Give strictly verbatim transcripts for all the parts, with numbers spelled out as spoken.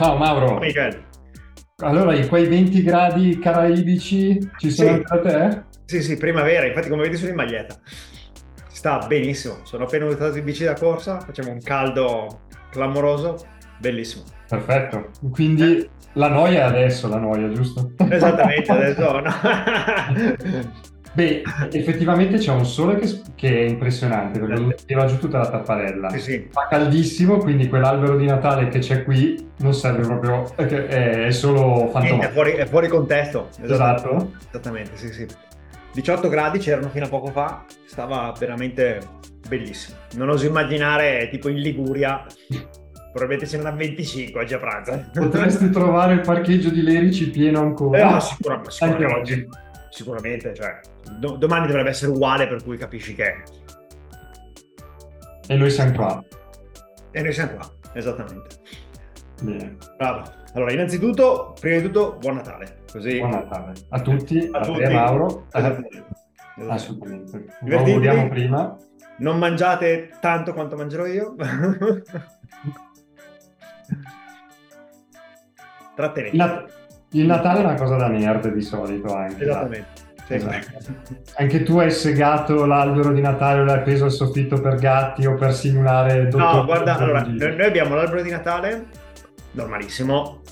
Ciao Mauro. Michele. Allora, in quei venti gradi caraibici ci sono sì. Anche da te? Sì, sì, primavera, infatti come vedi sono in maglietta. Sta benissimo, sono appena usato in bici da corsa, facciamo un caldo clamoroso, bellissimo. Perfetto, quindi eh. la noia adesso, la noia, giusto? Esattamente, adesso no. Beh, effettivamente c'è un sole che, che è impressionante, perché tira giù tutta la tapparella. Sì, sì. Fa caldissimo, quindi quell'albero di Natale che c'è qui non serve proprio, è, è solo fantomatico. È fuori, è fuori contesto. Esatto. Esatto. Esattamente, sì, sì. diciotto gradi c'erano fino a poco fa, stava veramente bellissimo. Non oso immaginare, tipo in Liguria, probabilmente c'erano venticinque oggi a pranzo. Potresti trovare il parcheggio di Lerici pieno ancora. Eh, no, sicuramente, sicuramente. Anche oggi. Sicuramente, cioè, do- domani dovrebbe essere uguale, per cui capisci che... E noi siamo qua. E noi siamo qua, esattamente. Bene. Bravo. Allora, innanzitutto, prima di tutto, buon Natale. Così... Buon Natale a tutti, a, a tutti. te, Mauro. Esattamente. Esattamente. Assolutamente. Divertitevi. Prima. Non mangiate tanto quanto mangerò io. Trattenete. La... Il Natale è una cosa da nerd di solito anche. Esattamente. Esatto. Anche tu hai segato l'albero di Natale o l'hai appeso al soffitto per gatti o per simulare... No, guarda, allora, noi abbiamo l'albero di Natale normalissimo,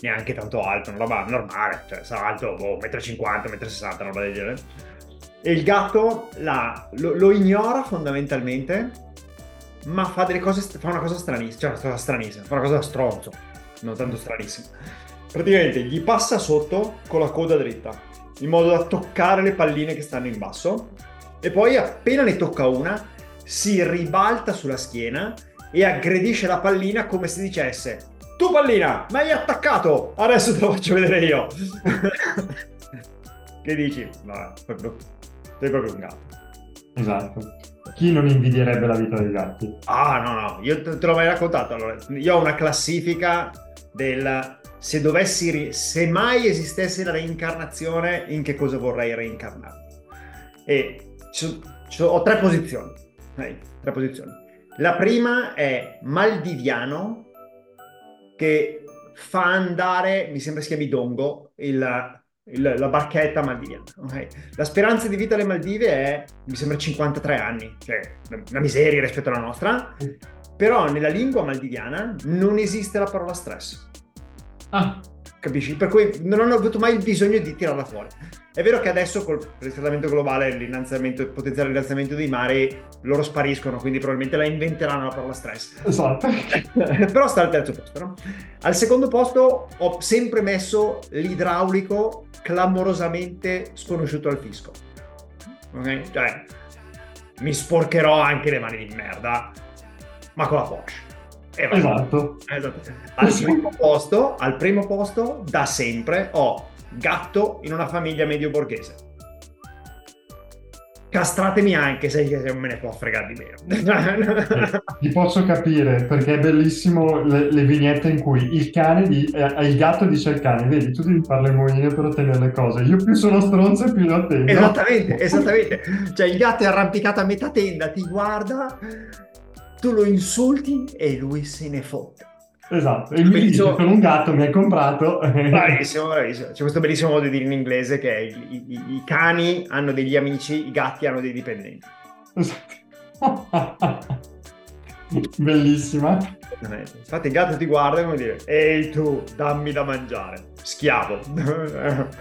neanche tanto alto, una roba normale, cioè sarà alto boh, uno e cinquanta, uno e sessanta, una roba del genere. E il gatto la, lo, lo ignora fondamentalmente, ma fa delle cose, fa una cosa stranissima, cioè una cosa stranissima, fa una cosa da stronzo, non tanto stranissima. Praticamente gli passa sotto con la coda dritta, in modo da toccare le palline che stanno in basso, e poi appena ne tocca una, si ribalta sulla schiena e aggredisce la pallina come se dicesse «Tu pallina, mi hai attaccato! Adesso te lo faccio vedere io!» Che dici? Vabbè, proprio, sei proprio un gatto. Esatto. Chi non invidierebbe la vita dei gatti? Ah, no, no, io te, te l'ho mai raccontato. Allora, io ho una classifica del... Se dovessi, se mai esistesse la reincarnazione, in che cosa vorrei reincarnarmi? E c'ho, c'ho, ho tre posizioni. Eh, tre posizioni. La prima è maldiviano, che fa andare, mi sembra si chiami Dongo, il, il, la barchetta maldiviana. Okay? La speranza di vita alle Maldive è, mi sembra, cinquantatré anni, cioè una miseria rispetto alla nostra. Però nella lingua maldiviana non esiste la parola stress. Ah. Capisci? Per cui non hanno avuto mai il bisogno di tirarla fuori. È vero che adesso col riscaldamento globale, l'innalzamento, il potenziale innalzamento dei mari, loro spariscono, quindi probabilmente la inventeranno la parola stress. Esatto. Però sta al terzo posto, no? Al secondo posto ho sempre messo l'idraulico clamorosamente sconosciuto al fisco. Ok? Cioè, mi sporcherò anche le mani di merda, ma con la Porsche. Eh, esatto. esatto. Al primo posto, al primo posto da sempre ho gatto in una famiglia medio borghese. Castratemi anche se non me ne può fregare di meno. Eh, ti posso capire, perché è bellissimo le, le vignette in cui il cane di, eh, il gatto dice al cane: vedi, tu devi fare le moine per ottenere le cose. Io più sono stronzo e più lo attendo. Esattamente, esattamente. Cioè il gatto è arrampicato a metà tenda, ti guarda, tu lo insulti e lui se ne fotte. Esatto, e lui dice: con un gatto mi hai comprato. Bravissimo, bravissimo. C'è questo bellissimo modo di dire in inglese che è i, i, i cani hanno degli amici, i gatti hanno dei dipendenti. Esatto. Bellissima. Infatti il gatto ti guarda e come dire: ehi tu, dammi da mangiare, schiavo.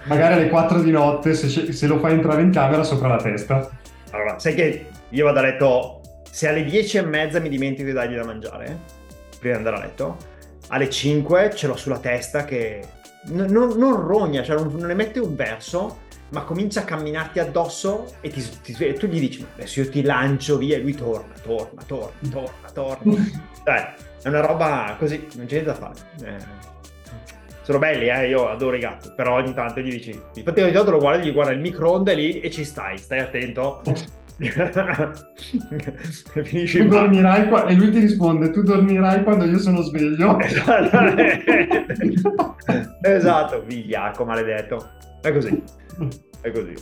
Magari alle quattro di notte, se, se lo fai entrare in camera, sopra la testa. Allora, sai che io vado a letto... Se alle dieci e mezza mi dimentico di dargli da mangiare, prima di andare a letto, alle cinque ce l'ho sulla testa che n- non, non rogna, cioè non, non ne mette un verso, ma comincia a camminarti addosso e, ti, ti, e tu gli dici: adesso io ti lancio via, e lui torna, torna, torna, torna, torna. Cioè, è una roba così, non c'è niente da fare. Eh. Sono belli, eh, io adoro i gatti, però ogni tanto gli dici... Infatti ogni tanto lo guarda, gli guarda il microonde lì e ci stai, stai attento. Tu dormirai qua... e lui ti risponde: tu dormirai quando io sono sveglio. Esatto, vigliacco maledetto. È così, è così.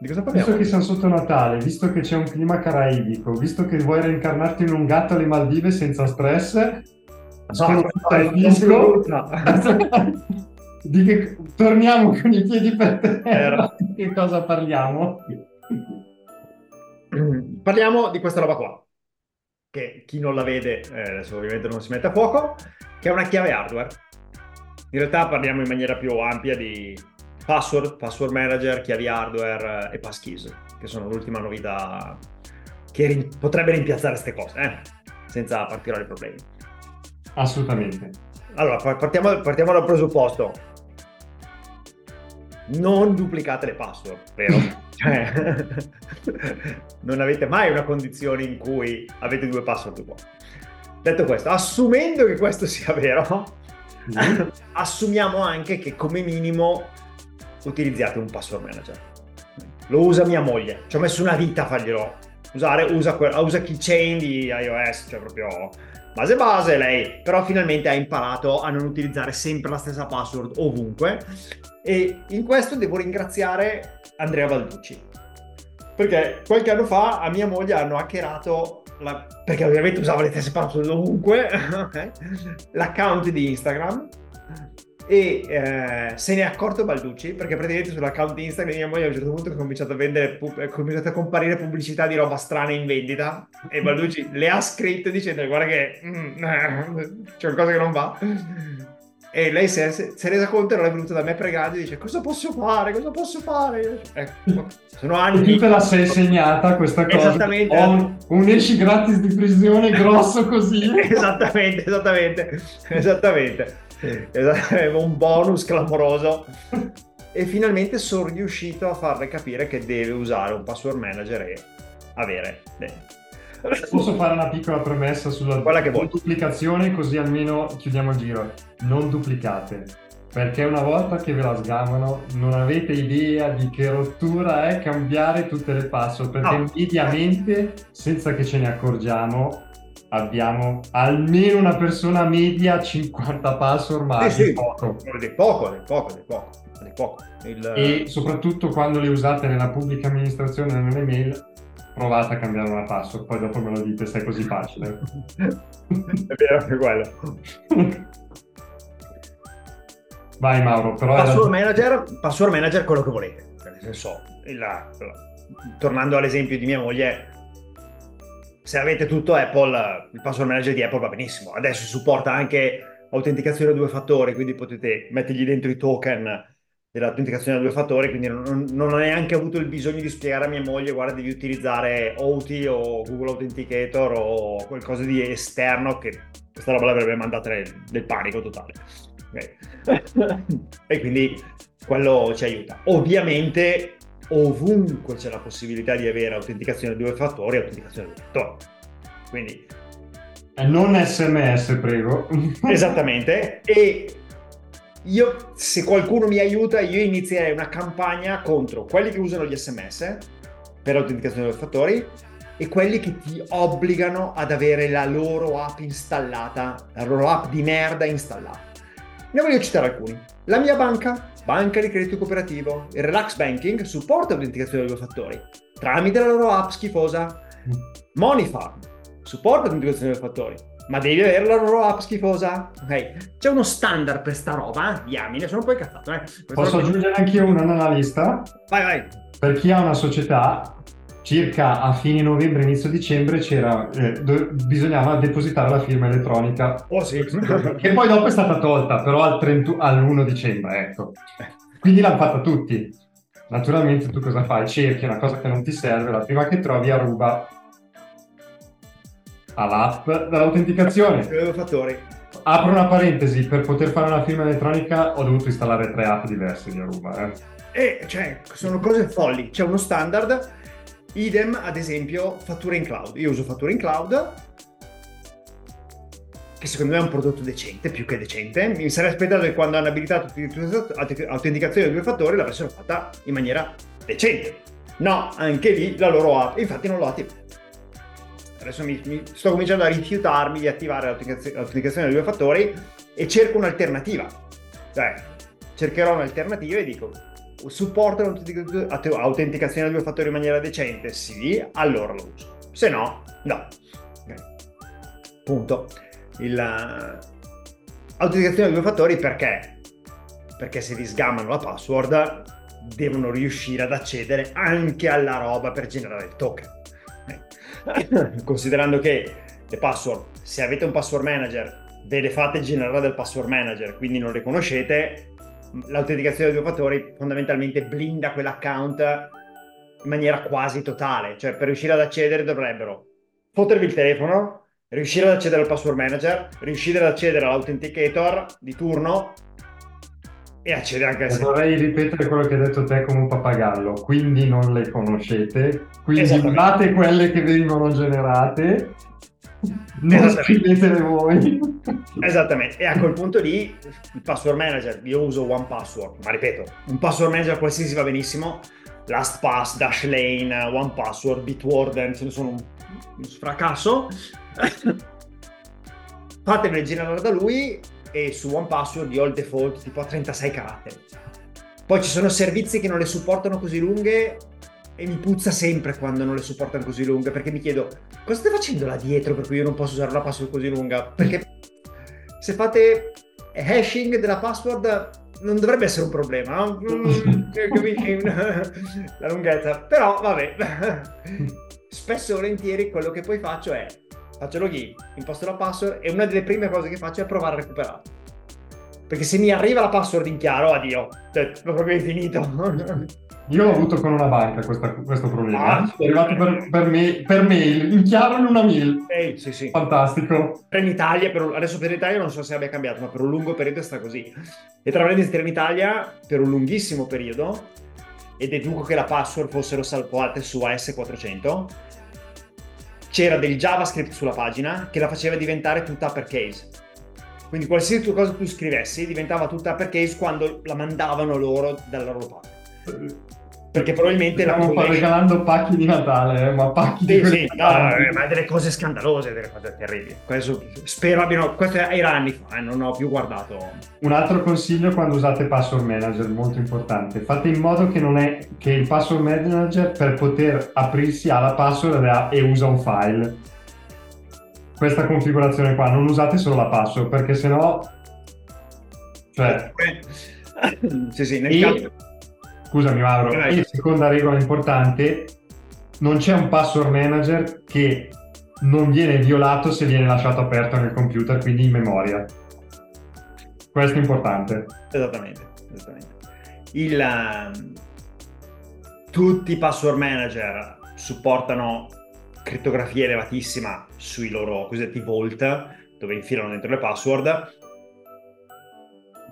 Di cosa parliamo? Visto che siamo sotto Natale, visto che c'è un clima caraibico, visto che vuoi reincarnarti in un gatto alle Maldive senza stress, Facciamo il fisco. Di che... torniamo con i piedi per terra. Di che cosa parliamo? Parliamo di questa roba qua, che chi non la vede, eh, adesso ovviamente non si mette a fuoco, che è una chiave hardware. In realtà parliamo in maniera più ampia di password, password manager, chiavi hardware e passkeys, che sono l'ultima novità che ri- potrebbe rimpiazzare queste cose, eh? Senza particolari problemi. Assolutamente. Allora, partiamo, partiamo dal presupposto. Non duplicate le password, vero? Cioè, non avete mai una condizione in cui avete due password uguali. Detto questo, assumendo che questo sia vero, mm. assumiamo anche che come minimo utilizzate un password manager. Lo usa mia moglie, ci ho messo una vita a farglielo usare, usa, que- usa keychain di iOS, cioè proprio base base lei, però finalmente ha imparato a non utilizzare sempre la stessa password ovunque. E in questo devo ringraziare Andrea Balducci, perché qualche anno fa a mia moglie hanno hackerato la... perché ovviamente usava le stesse password ovunque l'account di Instagram, e eh, se ne è accorto Balducci, perché praticamente sull'account di Instagram mia moglie a un certo punto ha cominciato a vendere è cominciato a comparire pubblicità di roba strana in vendita, e Balducci le ha scritte dicendo guarda che mm, c'è qualcosa che non va. E lei si è, si è resa conto e non è venuta da me pregando e dice cosa posso fare, cosa posso fare? Ecco, sono anni... E tu te la sei segnata questa cosa. Esattamente. Ho un esci gratis di prisione grosso così. esattamente, esattamente, esattamente. esattamente. Un bonus clamoroso. E finalmente sono riuscito a farle capire che deve usare un password manager e avere... Bene. Posso fare una piccola premessa sulla duplicazione, così almeno chiudiamo il giro. Non duplicate, perché una volta che ve la sgamano non avete idea di che rottura è cambiare tutte le password, perché mediamente, senza che ce ne accorgiamo, abbiamo almeno una persona media cinquanta password, ma eh sì, di poco. Di poco, di poco, di poco, di poco. Il... E soprattutto quando le usate nella pubblica amministrazione, nelle mail, provate a cambiare una password, poi dopo me lo dite se è così facile. È vero anche quello. Vai Mauro, però... Password, la... manager, password manager quello che volete. Nel senso, la, la, tornando all'esempio di mia moglie, se avete tutto Apple, il password manager di Apple va benissimo. Adesso supporta anche autenticazione a due fattori, quindi potete mettergli dentro i token dell'autenticazione a due fattori, quindi non, non ho neanche avuto il bisogno di spiegare a mia moglie guarda devi utilizzare Authy o Google Authenticator o qualcosa di esterno, che questa roba l'avrebbe mandata nel panico totale, okay. E quindi quello ci aiuta. Ovviamente ovunque c'è la possibilità di avere autenticazione a due fattori, autenticazione a due fattori, quindi non S M S, prego. Esattamente. E io, se qualcuno mi aiuta, io inizierei una campagna contro quelli che usano gli S M S per l'autenticazione dei fattori e quelli che ti obbligano ad avere la loro app installata, la loro app di merda installata. Ne voglio citare alcuni. La mia banca, Banca di Credito Cooperativo, il Relax Banking supporta l'autenticazione dei due fattori tramite la loro app schifosa. Moneyfarm supporta l'autenticazione dei fattori, ma devi avere la loro app schifosa, ok? C'è uno standard per sta roba, diamine, sono un po' incazzato, eh? Posso aggiungere anche io una nella lista? Vai, vai! Per chi ha una società, circa a fine novembre, inizio dicembre, c'era eh, do- bisognava depositare la firma elettronica. Oh sì! Che poi dopo è stata tolta, però al trentuno all'primo dicembre, ecco. Quindi l'hanno fatta tutti. Naturalmente tu cosa fai? Cerchi una cosa che non ti serve, la prima che trovi è Aruba. All'app dell'autenticazione fattori. Apro una parentesi: per poter fare una firma elettronica ho dovuto installare tre app diverse di Aruba, eh. E cioè sono cose folli, c'è uno standard. Idem ad esempio Fatture in Cloud, io uso Fatture in Cloud, che secondo me è un prodotto decente, più che decente. Mi sarei aspettato che quando hanno abilitato l'autenticazione dei due fattori l'avessero fatta in maniera decente. No, anche lì la loro app, infatti non l'ho attivata. Adesso mi, mi sto cominciando a rifiutarmi di attivare l'autenticazio- l'autenticazione dei due fattori e cerco un'alternativa. Cioè, cercherò un'alternativa e dico, supporto l'autenticazione dei due fattori in maniera decente? Sì, allora lo uso. Se no, no. Okay. Punto. Il, Autenticazione a due fattori perché? Perché se vi sgamano la password devono riuscire ad accedere anche alla roba per generare il token. Considerando che le password, se avete un password manager, ve le fate generare dal password manager, quindi non le conoscete, l'autenticazione dei due fattori fondamentalmente blinda quell'account in maniera quasi totale, cioè per riuscire ad accedere dovrebbero potervi il telefono, riuscire ad accedere al password manager, riuscire ad accedere all'authenticator di turno e accedere anche al... Vorrei ripetere quello che hai detto te come un pappagallo, quindi non le conoscete, quindi fate quelle che vengono generate, non scrivetele voi. Esattamente, e a quel punto lì il password manager, io uso one Password, ma ripeto, un password manager qualsiasi va benissimo, LastPass, Dashlane, one Password, Bitwarden, ce ne sono un, un fracasso. Fatevele girare da lui e su one Password io ho il default tipo a trentasei caratteri. Poi ci sono servizi che non le supportano così lunghe e mi puzza sempre quando non le supportano così lunghe, perché mi chiedo cosa stai facendo là dietro per cui io non posso usare una password così lunga, perché se fate hashing della password non dovrebbe essere un problema, mm, la lunghezza, però vabbè. Spesso e volentieri quello che poi faccio è faccio login, imposto la password e una delle prime cose che faccio è provare a recuperarla, perché se mi arriva la password in chiaro, addio, cioè, l'ho proprio finito. Io l'ho avuto con una banca questa, questo problema, ah, è arrivato per, per, me, per mail, in chiaro in una mail, eh, sì, sì. Fantastico. Trenitalia, per, adesso per l'Italia non so se abbia cambiato, ma per un lungo periodo sta così. E tra parentesi Trenitalia per un lunghissimo periodo, e deduco che la password fossero salvate su A S quattrocento, c'era del JavaScript sulla pagina che la faceva diventare tutta uppercase. Quindi qualsiasi tua cosa tu scrivessi diventava tutta uppercase quando la mandavano loro dalla loro parte. Perché probabilmente stiamo la collega... regalando pacchi di Natale, eh, ma pacchi sì, di sì, Natale. No, ma delle cose scandalose, delle cose terribili. Questo spero abbiano, questo era anni fa, eh, non ho più guardato. Un altro consiglio quando usate password manager molto importante: fate in modo che non è che il password manager per poter aprirsi alla password e usa un file. Questa configurazione qua, non usate solo la password, perché sennò cioè sì, sì, nel e... caso Scusami Mauro, eh, e seconda regola importante, non c'è un password manager che non viene violato se viene lasciato aperto nel computer, quindi in memoria. Questo è importante. Esattamente, esattamente. Il, uh, tutti i password manager supportano crittografia elevatissima sui loro cosiddetti vault, dove infilano dentro le password.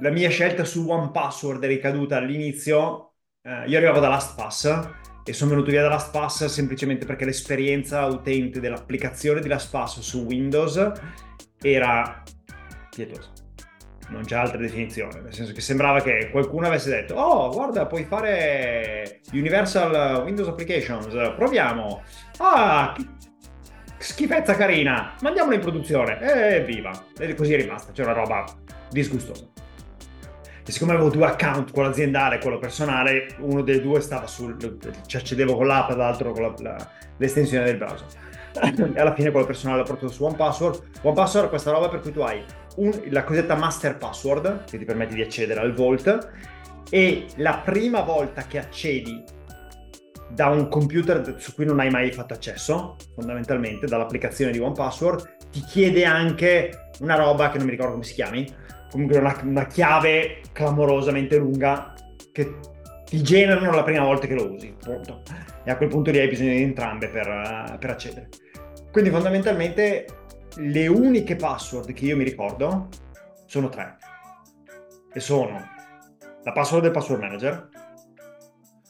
La mia scelta su one Password è ricaduta all'inizio. Uh, io arrivavo da LastPass e sono venuto via da LastPass semplicemente perché l'esperienza utente dell'applicazione di LastPass su Windows era pietosa, non c'è altra definizione, nel senso che sembrava che qualcuno avesse detto oh guarda puoi fare Universal Windows Applications, proviamo, ah schifezza carina, mandiamola in produzione, evviva, e così è rimasta, c'è una roba disgustosa. E siccome avevo due account, quello aziendale e quello personale, uno dei due stava sul... ci accedevo con l'app, l'altro con la, la, l'estensione del browser. E alla fine quello personale l'ho portato su one Password. one Password è questa roba per cui tu hai un, la cosiddetta master password, che ti permette di accedere al vault, e la prima volta che accedi da un computer su cui non hai mai fatto accesso, fondamentalmente, dall'applicazione di one Password, ti chiede anche una roba che non mi ricordo come si chiami, comunque una, una chiave clamorosamente lunga che ti generano la prima volta che lo usi, punto. E a quel punto lì hai bisogno di entrambe per, per accedere. Quindi fondamentalmente le uniche password che io mi ricordo sono tre, e sono la password del password manager,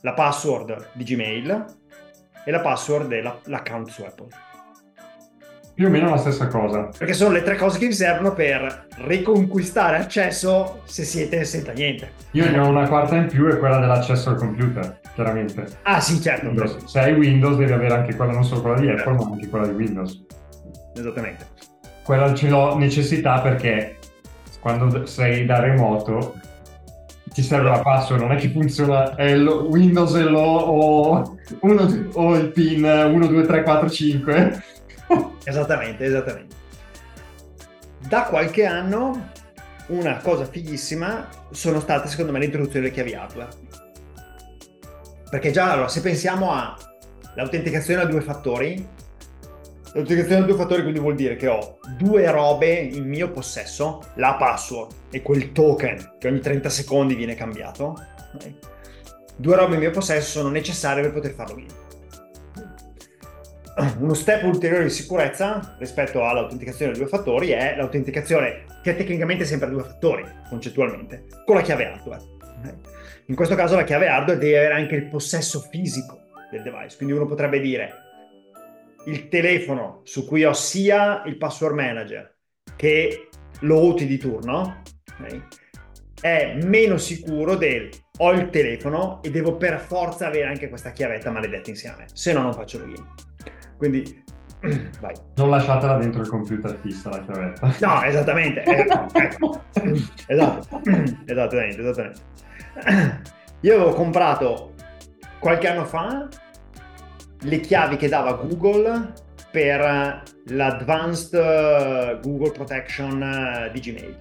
la password di Gmail e la password dell'account su Apple. Più o meno la stessa cosa. Perché sono le tre cose che vi servono per riconquistare accesso se siete senza niente. Io ne ho una quarta in più, è quella dell'accesso al computer, chiaramente. Ah sì, certo. Windows. Se hai Windows devi avere anche quella, non solo quella di Apple, ma anche quella di Windows. Esattamente. Quella ce l'ho necessità perché quando sei da remoto ti serve la password, non è che funziona è lo, Windows e l'O o, uno, o il PIN uno due tre quattro cinque. Esattamente, esattamente. Da qualche anno una cosa fighissima sono state secondo me l'introduzione delle chiavi A P I. Perché già allora, se pensiamo all'autenticazione a due fattori, l'autenticazione a due fattori quindi vuol dire che ho due robe in mio possesso, la password e quel token che ogni trenta secondi viene cambiato, okay? Due robe in mio possesso sono necessarie per poter farlo login. Uno step ulteriore di sicurezza rispetto all'autenticazione a due fattori è l'autenticazione che è tecnicamente sempre a due fattori, concettualmente, con la chiave hardware. In questo caso la chiave hardware deve avere anche il possesso fisico del device, quindi uno potrebbe dire il telefono su cui ho sia il password manager che l'Authy di turno, okay, è meno sicuro del ho il telefono e devo per forza avere anche questa chiavetta maledetta insieme, se no non faccio login. Quindi vai. Non lasciatela dentro il computer fissa la chiavetta. No, esattamente. Esatto, esatto, esattamente, esattamente. Io avevo comprato qualche anno fa le chiavi che dava Google per l'Advanced Google Protection di Gmail.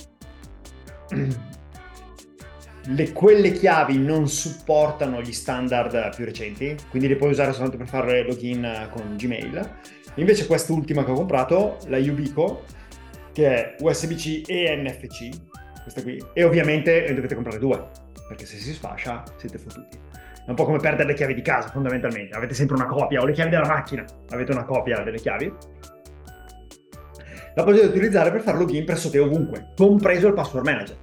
Le, quelle chiavi non supportano gli standard più recenti, quindi le puoi usare soltanto per fare login con Gmail. Invece quest'ultima che ho comprato, la Yubico, che è U S B C e N F C, questa qui, e ovviamente ne dovete comprare due, perché se si sfascia siete fottuti. È un po' come perdere le chiavi di casa, fondamentalmente. Avete sempre una copia, o le chiavi della macchina, avete una copia delle chiavi. La potete utilizzare per fare login pressoché ovunque, compreso il password manager.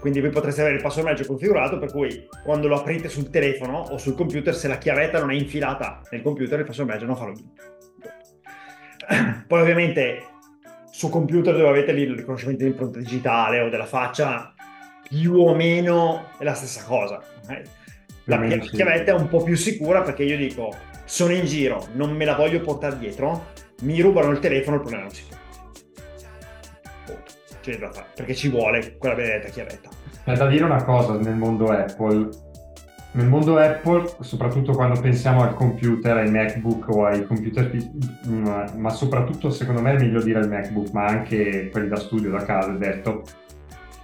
Quindi voi potreste avere il password manager configurato, per cui quando lo aprite sul telefono o sul computer, se la chiavetta non è infilata nel computer, il password manager non fa login. Poi ovviamente sul computer dove avete lì il riconoscimento di impronta digitale o della faccia, più o meno è la stessa cosa. Okay? La mia chiavetta è un po' più sicura, perché io dico, sono in giro, non me la voglio portare dietro, mi rubano il telefono, il problema non si può. Perché ci vuole quella benedetta chiavetta. È da dire una cosa nel mondo Apple. Nel mondo Apple, soprattutto quando pensiamo al computer, ai MacBook o ai computer, ma soprattutto secondo me è meglio dire il MacBook, ma anche quelli da studio, da casa, il desktop,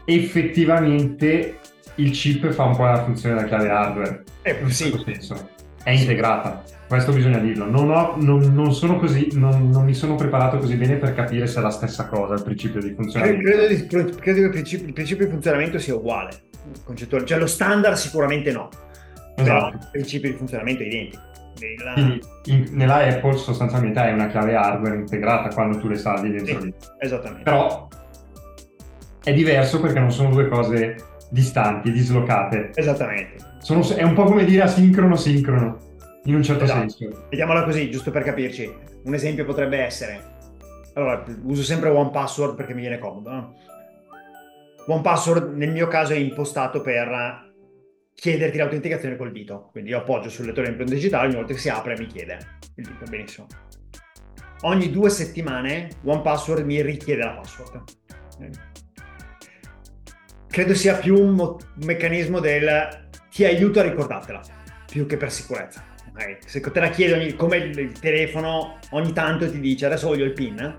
effettivamente il chip fa un po' la funzione della chiave hardware. Eh, in sì. questo senso. È integrata, questo bisogna dirlo. Non, ho, non, non sono così, non, non mi sono preparato così bene per capire se è la stessa cosa il principio di funzionamento. Credo, di, credo che il principio, il principio di funzionamento sia uguale, concettuale. Cioè lo standard sicuramente no, esatto. Però il principio di funzionamento è identico. Nella... Quindi, in, nella Apple sostanzialmente hai una chiave hardware integrata quando tu le salvi dentro sì, lì. Esattamente. Però è diverso perché non sono due cose distanti, dislocate. Esattamente. Sono, è un po' come dire asincrono sincrono, in un certo esatto. senso. Vediamola così, giusto per capirci. Un esempio potrebbe essere... Allora, uso sempre one password perché mi viene comodo. No? one password nel mio caso è impostato per chiederti l'autenticazione col dito. Quindi io appoggio sul lettore di impronte digitale, ogni volta che si apre mi chiede il dito, benissimo. Ogni due settimane one password mi richiede la password. Credo sia più un, mo- un meccanismo del... ti aiuto a ricordartela, più che per sicurezza. Okay. Se te la chiedi, come il telefono ogni tanto ti dice adesso voglio il PIN, eh?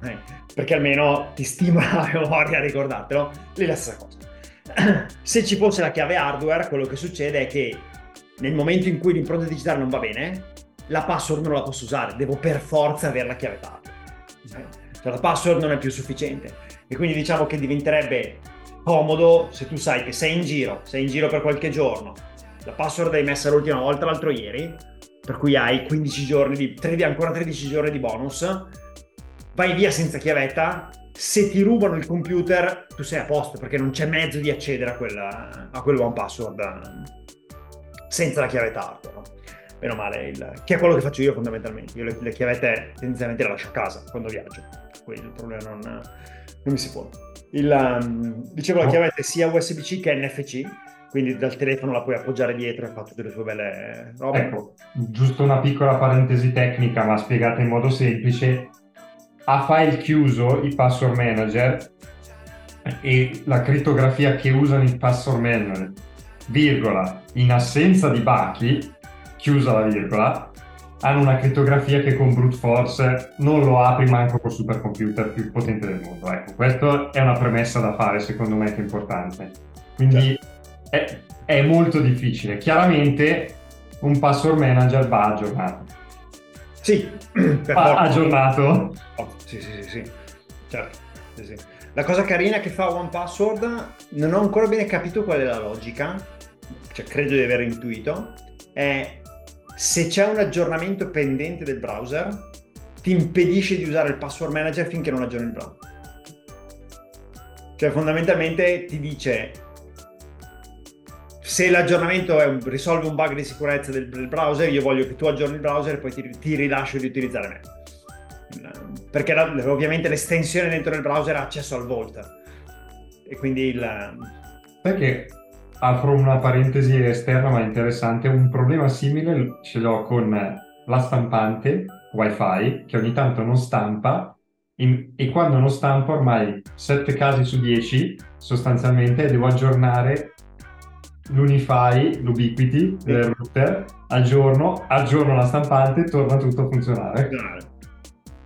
Okay. Perché almeno ti stimola la memoria a ricordartelo, lì la stessa cosa. Se ci fosse la chiave hardware, quello che succede è che nel momento in cui l'impronta digitale non va bene, la password non la posso usare, devo per forza avere la chiavetta hardware. Okay. Cioè la password non è più sufficiente, e quindi diciamo che diventerebbe comodo se tu sai che sei in giro, sei in giro per qualche giorno, la password l'hai messa l'ultima volta l'altro ieri, per cui hai quindici giorni di tredici, ancora tredici giorni di bonus, vai via senza chiavetta, se ti rubano il computer tu sei a posto perché non c'è mezzo di accedere a quella a quel one password senza la chiavetta hardware. Meno male, il, che è quello che faccio io fondamentalmente. Io le, le chiavette tendenzialmente le lascio a casa quando viaggio, quindi il problema non, non mi si pone. Il, um, dicevo la chiavetta è sia U S B C che N F C, quindi dal telefono la puoi appoggiare dietro e fare tutte le tue belle robe. Ecco, giusto una piccola parentesi tecnica ma spiegata in modo semplice: a file chiuso i password manager e la crittografia che usano i password manager, virgola, in assenza di bachi, chiusa la virgola, hanno una crittografia che con brute force non lo apri manco col supercomputer più potente del mondo. Ecco, questa è una premessa da fare, secondo me, che è importante. Quindi è, è molto difficile. Chiaramente un password manager va aggiornato. Sì, per va aggiornato. Oh, sì, sì, sì, sì. Certo. Sì, sì. La cosa carina che fa one password, non ho ancora bene capito qual è la logica, cioè credo di aver intuito, è se c'è un aggiornamento pendente del browser, ti impedisce di usare il password manager finché non aggiorni il browser. Cioè fondamentalmente ti dice se l'aggiornamento è, risolve un bug di sicurezza del, del browser, io voglio che tu aggiorni il browser e poi ti, ti rilascio di utilizzare me. Perché la, ovviamente l'estensione dentro il browser ha accesso al Vault e quindi il... Perché apro una parentesi esterna ma interessante, un problema simile ce l'ho con la stampante Wi-Fi che ogni tanto non stampa in, e quando non stampa ormai sette casi su dieci sostanzialmente devo aggiornare l'UniFi, l'Ubiquiti sì. del router, aggiorno, aggiorno la stampante, torna tutto a funzionare. Sì.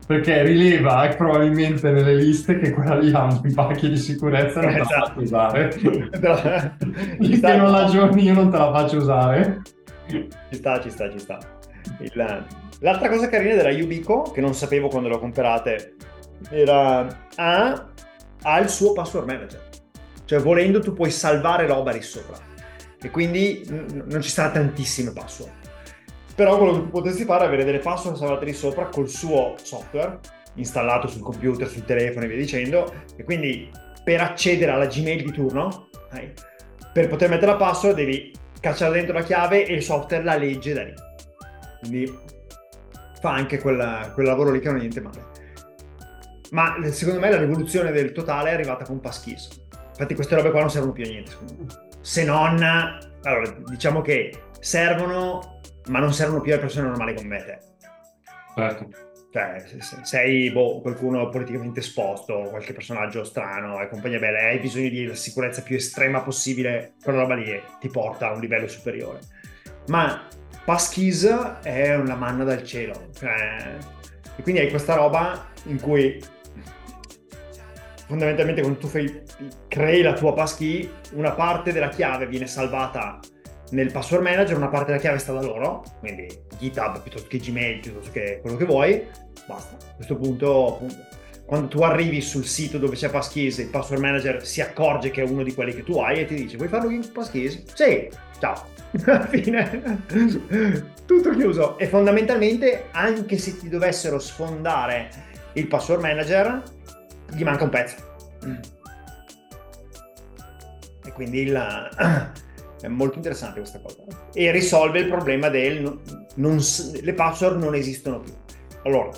Perché rileva probabilmente nelle liste che quella lì ha un pacchio di sicurezza non te esatto. la faccio usare. Ci sta, se non la aggiorni io non te la faccio usare. Ci sta, ci sta, ci sta. Il... L'altra cosa carina della Yubico, che non sapevo quando l'ho comprate, era ha, ha il suo password manager. Cioè volendo tu puoi salvare roba lì sopra. E quindi n- non ci sta tantissime password. Però quello che potresti fare è avere delle password salvate lì sopra col suo software installato sul computer, sul telefono e via dicendo, e quindi per accedere alla Gmail di turno, okay, per poter mettere la password devi cacciare dentro la chiave e il software la legge da lì. Quindi fa anche quella, quel lavoro lì che non è niente male. Ma secondo me la rivoluzione del totale è arrivata con Passkeys. Infatti queste robe qua non servono più a niente, secondo me. Se non... Allora, diciamo che servono... ma non servono più alle persone normali come te. Certo. Cioè, se sei boh, qualcuno politicamente esposto, qualche personaggio strano e compagnia bella, hai bisogno di la sicurezza più estrema possibile, quella roba lì ti porta a un livello superiore. Ma Passkeys è una manna dal cielo. Cioè, e quindi hai questa roba in cui fondamentalmente quando tu fai, crei la tua passkey, una parte della chiave viene salvata nel password manager, una parte della chiave sta da loro, quindi GitHub piuttosto che Gmail, piuttosto che quello che vuoi, basta. A questo punto, appunto, quando tu arrivi sul sito dove c'è Passkeys, il password manager si accorge che è uno di quelli che tu hai e ti dice vuoi farlo in Passkeys? Sì, ciao, alla fine tutto chiuso. E fondamentalmente anche se ti dovessero sfondare il password manager, gli manca un pezzo. E quindi il... È molto interessante questa cosa. E risolve il problema del... Non, non, le password non esistono più. Allora,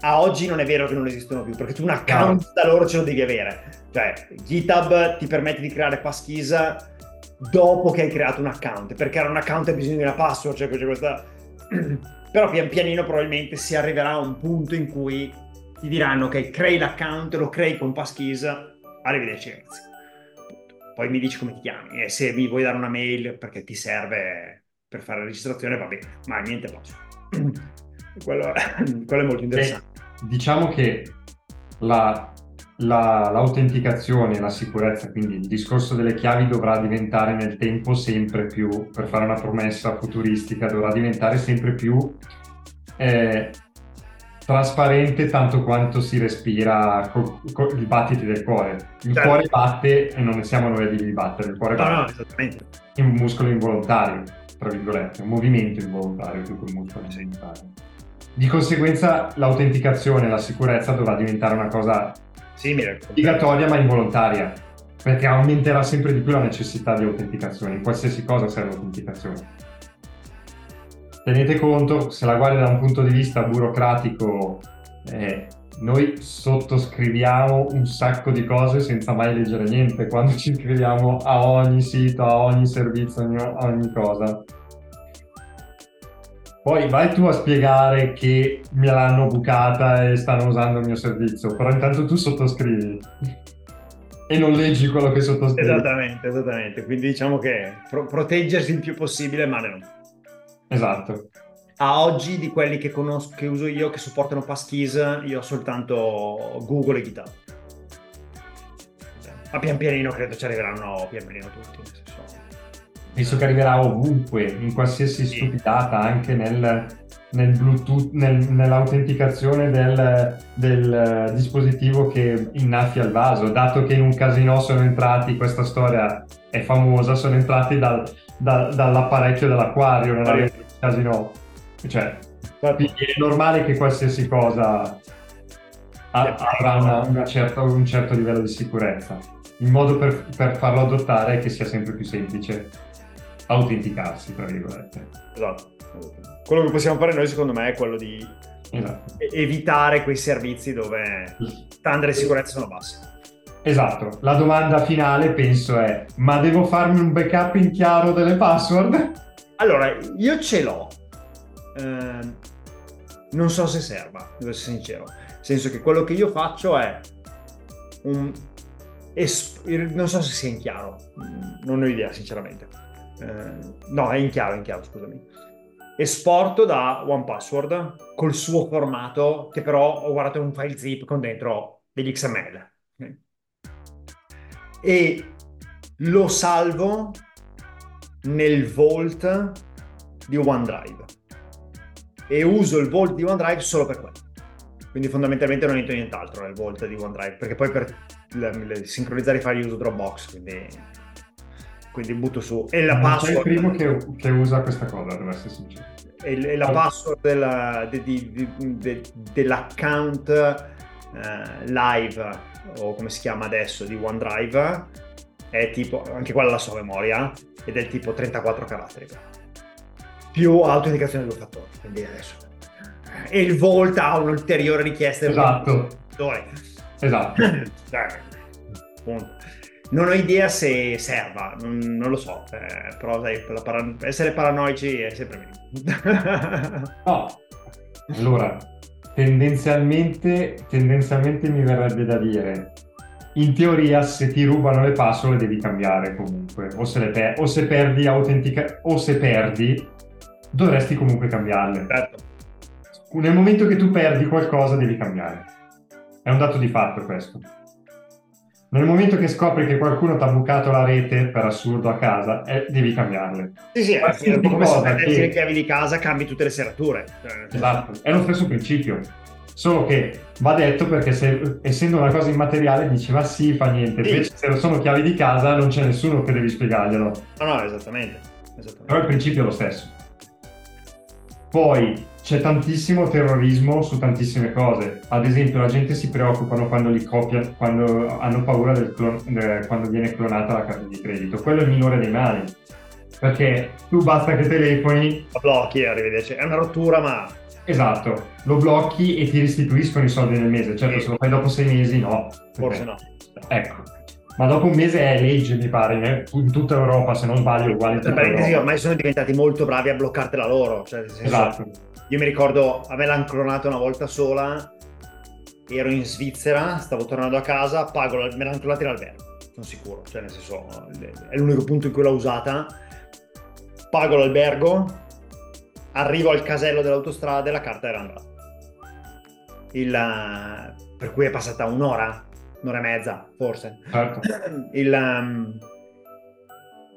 a oggi non è vero che non esistono più, perché tu un account no. da loro ce lo devi avere. Cioè, GitHub ti permette di creare passkeys dopo che hai creato un account. Per creare un account hai bisogno di una password, cioè c'è questa... Però pian pianino probabilmente si arriverà a un punto in cui ti diranno ok, crei l'account, lo crei con passkeys, arrivederci ragazzi. Poi mi dici come ti chiami e se mi vuoi dare una mail perché ti serve per fare la registrazione va bene, ma niente posso. Quello, quello è molto interessante. E diciamo che la, la, l'autenticazione, la sicurezza, quindi il discorso delle chiavi dovrà diventare nel tempo sempre più, per fare una promessa futuristica, dovrà diventare sempre più eh, trasparente tanto quanto si respira con co- i battiti del cuore. Il certo. cuore batte e non siamo noi a dirgli battere, il cuore no, batte. No, esattamente. È un muscolo involontario, tra virgolette, un movimento involontario più che un muscolo involontario. Di conseguenza l'autenticazione, la sicurezza dovrà diventare una cosa simile, obbligatoria ma involontaria, perché aumenterà sempre di più la necessità di autenticazione, in qualsiasi cosa serve autenticazione. Tenete conto, se la guardi da un punto di vista burocratico, eh, noi sottoscriviamo un sacco di cose senza mai leggere niente quando ci iscriviamo a ogni sito, a ogni servizio, a ogni cosa. Poi vai tu a spiegare che me l'hanno bucata e stanno usando il mio servizio, però intanto tu sottoscrivi e non leggi quello che sottoscrivi. Esattamente, esattamente. Quindi diciamo che pro- proteggersi il più possibile è male non. Esatto. a oggi di quelli che conosco, che uso io, che supportano Passkeys, io ho soltanto Google e GitHub. Ma pian pianino credo ci arriveranno pian pianino tutti, nel senso. Penso che arriverà ovunque, in qualsiasi sì. stupidata, anche nel, nel Bluetooth, nel, nell'autenticazione del, del dispositivo che innaffia il vaso, dato che in un casino sono entrati, questa storia è famosa, sono entrati dal, dal, dall'apparecchio dell'acquario nel sì. casino. Cioè, è normale che qualsiasi cosa avrà una, una certa, un certo livello di sicurezza. Il modo per, per farlo adottare è che sia sempre più semplice autenticarsi, tra virgolette. Esatto. Quello che possiamo fare noi, secondo me, è quello di esatto. evitare quei servizi dove standard di sicurezza sono bassi. Esatto. La domanda finale, penso, è: ma devo farmi un backup in chiaro delle password? Allora, io ce l'ho. Eh, non so se serva, devo essere sincero, nel senso che quello che io faccio è un es- non so se sia in chiaro, non ho idea sinceramente, eh, no è in chiaro, in chiaro scusami, esporto da one password col suo formato, che però ho guardato in un file zip con dentro degli X M L, okay? E lo salvo nel vault di OneDrive e uso il vault di OneDrive solo per quello, quindi fondamentalmente non entro nient'altro nel vault di OneDrive, perché poi per le, le, sincronizzare i file uso Dropbox, quindi quindi butto su e la non password sei il primo che, che usa questa cosa, deve essere sincero, e, e la allora. password della, de, de, de, de, dell'account eh, live, o come si chiama adesso, di OneDrive è tipo, anche quella la sua memoria, ed è tipo trentaquattro caratteri più autenticazione due fattori, quindi adesso e il Volt ha un'ulteriore richiesta. Esatto. Esatto. Non ho idea se serva, non, non lo so, eh, però dai, per para- essere paranoici è sempre meglio. No. Allora, tendenzialmente, tendenzialmente mi verrebbe da dire, in teoria se ti rubano le password devi cambiare comunque, o se, le pe- o se perdi autentica, o se perdi dovresti comunque cambiarle. Certo. Nel momento che tu perdi qualcosa devi cambiare, è un dato di fatto questo. Nel momento che scopri che qualcuno ti ha bucato la rete per assurdo a casa, eh, devi cambiarle. Sì, sì, è sì, come se perdi le chiavi di casa, cambi tutte le serrature. Esatto, è lo stesso principio, solo che va detto, perché se, essendo una cosa immateriale dici ma sì, fa niente, sì. Invece se sono chiavi di casa non c'è nessuno che devi spiegarglielo. No, no, esattamente, esattamente. Però il principio è lo stesso. Poi c'è tantissimo terrorismo su tantissime cose, ad esempio la gente si preoccupa quando li copiano, quando hanno paura del clon- de- quando viene clonata la carta di credito, quello è il minore dei mali, perché tu basta che telefoni, lo blocchi, arrivederci, è una rottura ma... Esatto, lo blocchi e ti restituiscono i soldi nel mese, certo, e... se lo fai dopo sei mesi no. Forse no. Ecco, ma dopo un mese è legge mi pare, in tutta Europa se non sbaglio, uguale in tutta Europa. Sì, ormai sono diventati molto bravi a bloccartela loro, cioè, nel senso, esatto. Io mi ricordo, a me l'hanno clonata una volta sola, ero in Svizzera, stavo tornando a casa, pago la, me l'hanno clonata in albergo, sono sicuro, cioè nel senso è l'unico punto in cui l'ho usata, pago l'albergo, arrivo al casello dell'autostrada e la carta era andata, Il, per cui è passata un'ora, un'ora e mezza forse, certo. Il... Um,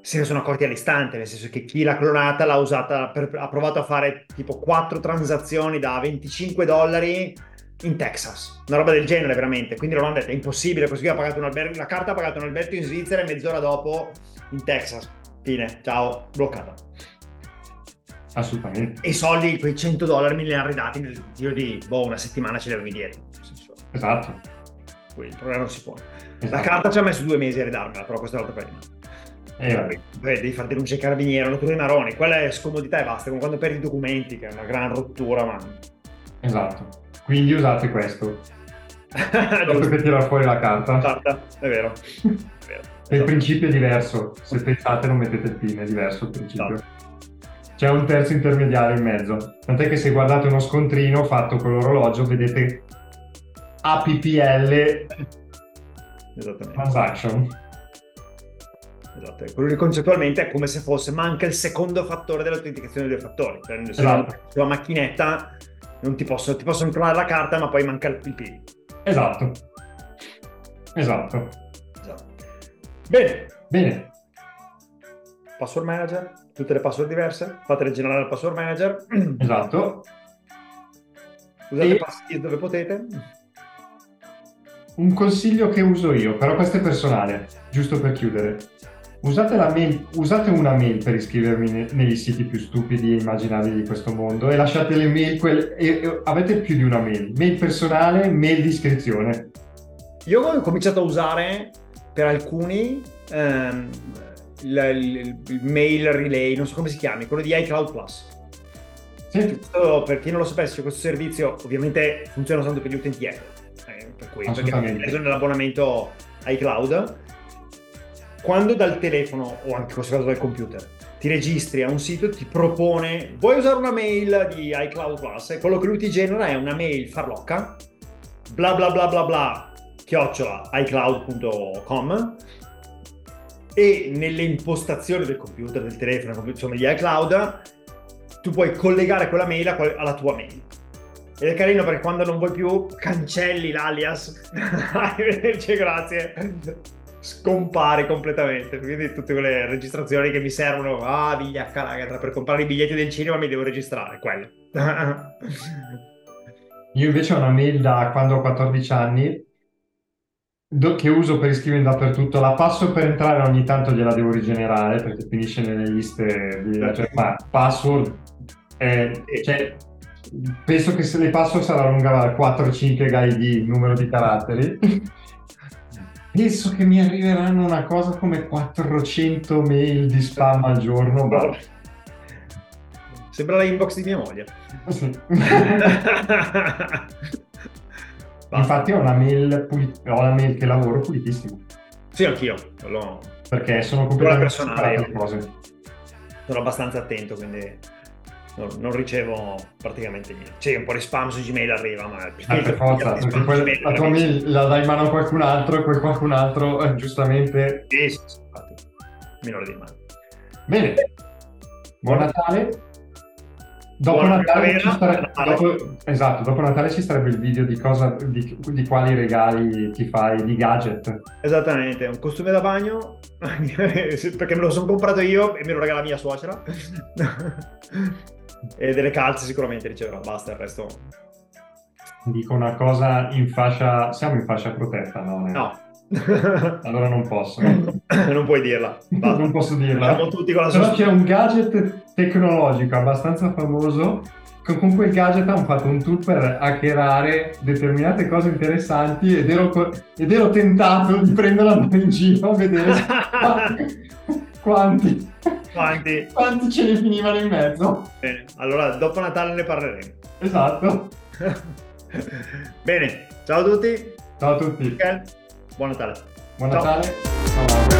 se ne sono accorti all'istante, nel senso che chi l'ha clonata l'ha usata per, ha provato a fare tipo quattro transazioni da venticinque dollari in Texas, una roba del genere veramente, quindi loro hanno detto è impossibile, questo qui ha pagato un albergo, la carta ha pagato un albergo in Svizzera e mezz'ora dopo in Texas, fine, ciao, bloccata. Assolutamente. E i soldi, quei cento dollari me li hanno ridati nel giro di boh, una settimana ce li avevi dietro. Esatto. Quindi il problema non si pone. Esatto. La carta ci ha messo due mesi a ridarmela, però questa è l'altra prima. Eh, Beh, devi far denuncia ai carabinieri, una rottura di maroni, quella è scomodità e basta, come quando perdi i documenti, che è una gran rottura, ma... Esatto, quindi usate questo, dopo che tira fuori la carta. Carta, è vero. È vero. Esatto. Il principio è diverso, se pensate non mettete il PIN, è diverso il principio. Esatto. C'è un terzo intermediario in mezzo, tant'è che se guardate uno scontrino fatto con l'orologio vedete A P P L Transaction. Esatto, quello lì concettualmente è come se fosse, manca il secondo fattore dell'autenticazione dei due fattori, cioè esatto. sulla macchinetta non ti possono, ti possono clonare la carta ma poi manca il P I N. Esatto, esatto. esatto. Bene, bene. Password manager, tutte le password diverse, fate rigenerare il password manager. Esatto. Usate e... Passkeys dove potete. Un consiglio che uso io, però questo è personale, giusto per chiudere. Usate, la mail, usate una mail per iscrivervi ne, negli siti più stupidi e immaginabili di questo mondo e lasciate le mail, quel, e, e, avete più di una mail, mail personale, mail di iscrizione. Io ho cominciato a usare per alcuni ehm, il, il, il mail relay, non so come si chiami, quello di iCloud Plus. Sì. Per chi non lo sapesse, questo servizio ovviamente funziona soltanto per gli utenti Apple. Per cui, perché ho preso nell'abbonamento iCloud, quando dal telefono o anche in questo caso dal computer ti registri a un sito, ti propone vuoi usare una mail di iCloud Plus e quello che lui ti genera è una mail farlocca bla bla bla bla bla chiocciola iCloud punto com e nelle impostazioni del computer, del telefono, insomma di iCloud tu puoi collegare quella mail alla tua mail. Ed è carino perché quando non vuoi più cancelli l'alias, arrivederci, grazie, scompare completamente. Quindi tutte quelle registrazioni che mi servono, ah, vigliacca raga, per comprare i biglietti del cinema mi devo registrare, quelle. Io invece ho una mail da quando ho quattordici anni, do, che uso per iscrivermi dappertutto, la passo per entrare, ogni tanto gliela devo rigenerare perché finisce nelle liste, di, cioè, ma password, eh, cioè... penso che se le passo sarà lunga quattro cinque gai di numero di caratteri. Penso che mi arriveranno una cosa come quattrocento mail di spam al giorno. Bravo. Sembra la inbox di mia moglie. Sì. Infatti ho una mail pulit- ho la mail che lavoro pulitissima. Sì, anch'io. Lo... perché sono completamente personale cose. Sono abbastanza attento, quindi non, non ricevo praticamente niente. C'è un po' di spam su Gmail arriva, ma ah, per forza, perché poi Gmail, la tua mail la dai in mano a qualcun altro e quel qualcun altro eh, giustamente sì, sì, infatti, minore di mano. Bene, buon Natale. Dopo buon Natale, vera, stare... Natale. Dopo... esatto, dopo Natale ci sarebbe il video di cosa di, di quali regali ti fai di gadget. Esattamente, un costume da bagno perché me lo sono comprato io e me lo regala mia suocera. E delle calze sicuramente riceverò, basta, il resto dico una cosa in fascia, siamo in fascia protetta, no? No. Allora non posso. Non puoi dirla. Basta. Non posso dirla. Siamo tutti con la però c'è un gadget tecnologico abbastanza famoso, con quel gadget hanno fatto un tour per hackerare determinate cose interessanti ed ero, co- ed ero tentato di prenderla in giro a vedere quanti Quanti. Quanti ce ne finivano in mezzo? Bene, allora dopo Natale ne parleremo. Esatto. Bene, ciao a tutti. Ciao a tutti. Okay. Buon Natale. Buon ciao. Natale. Ciao.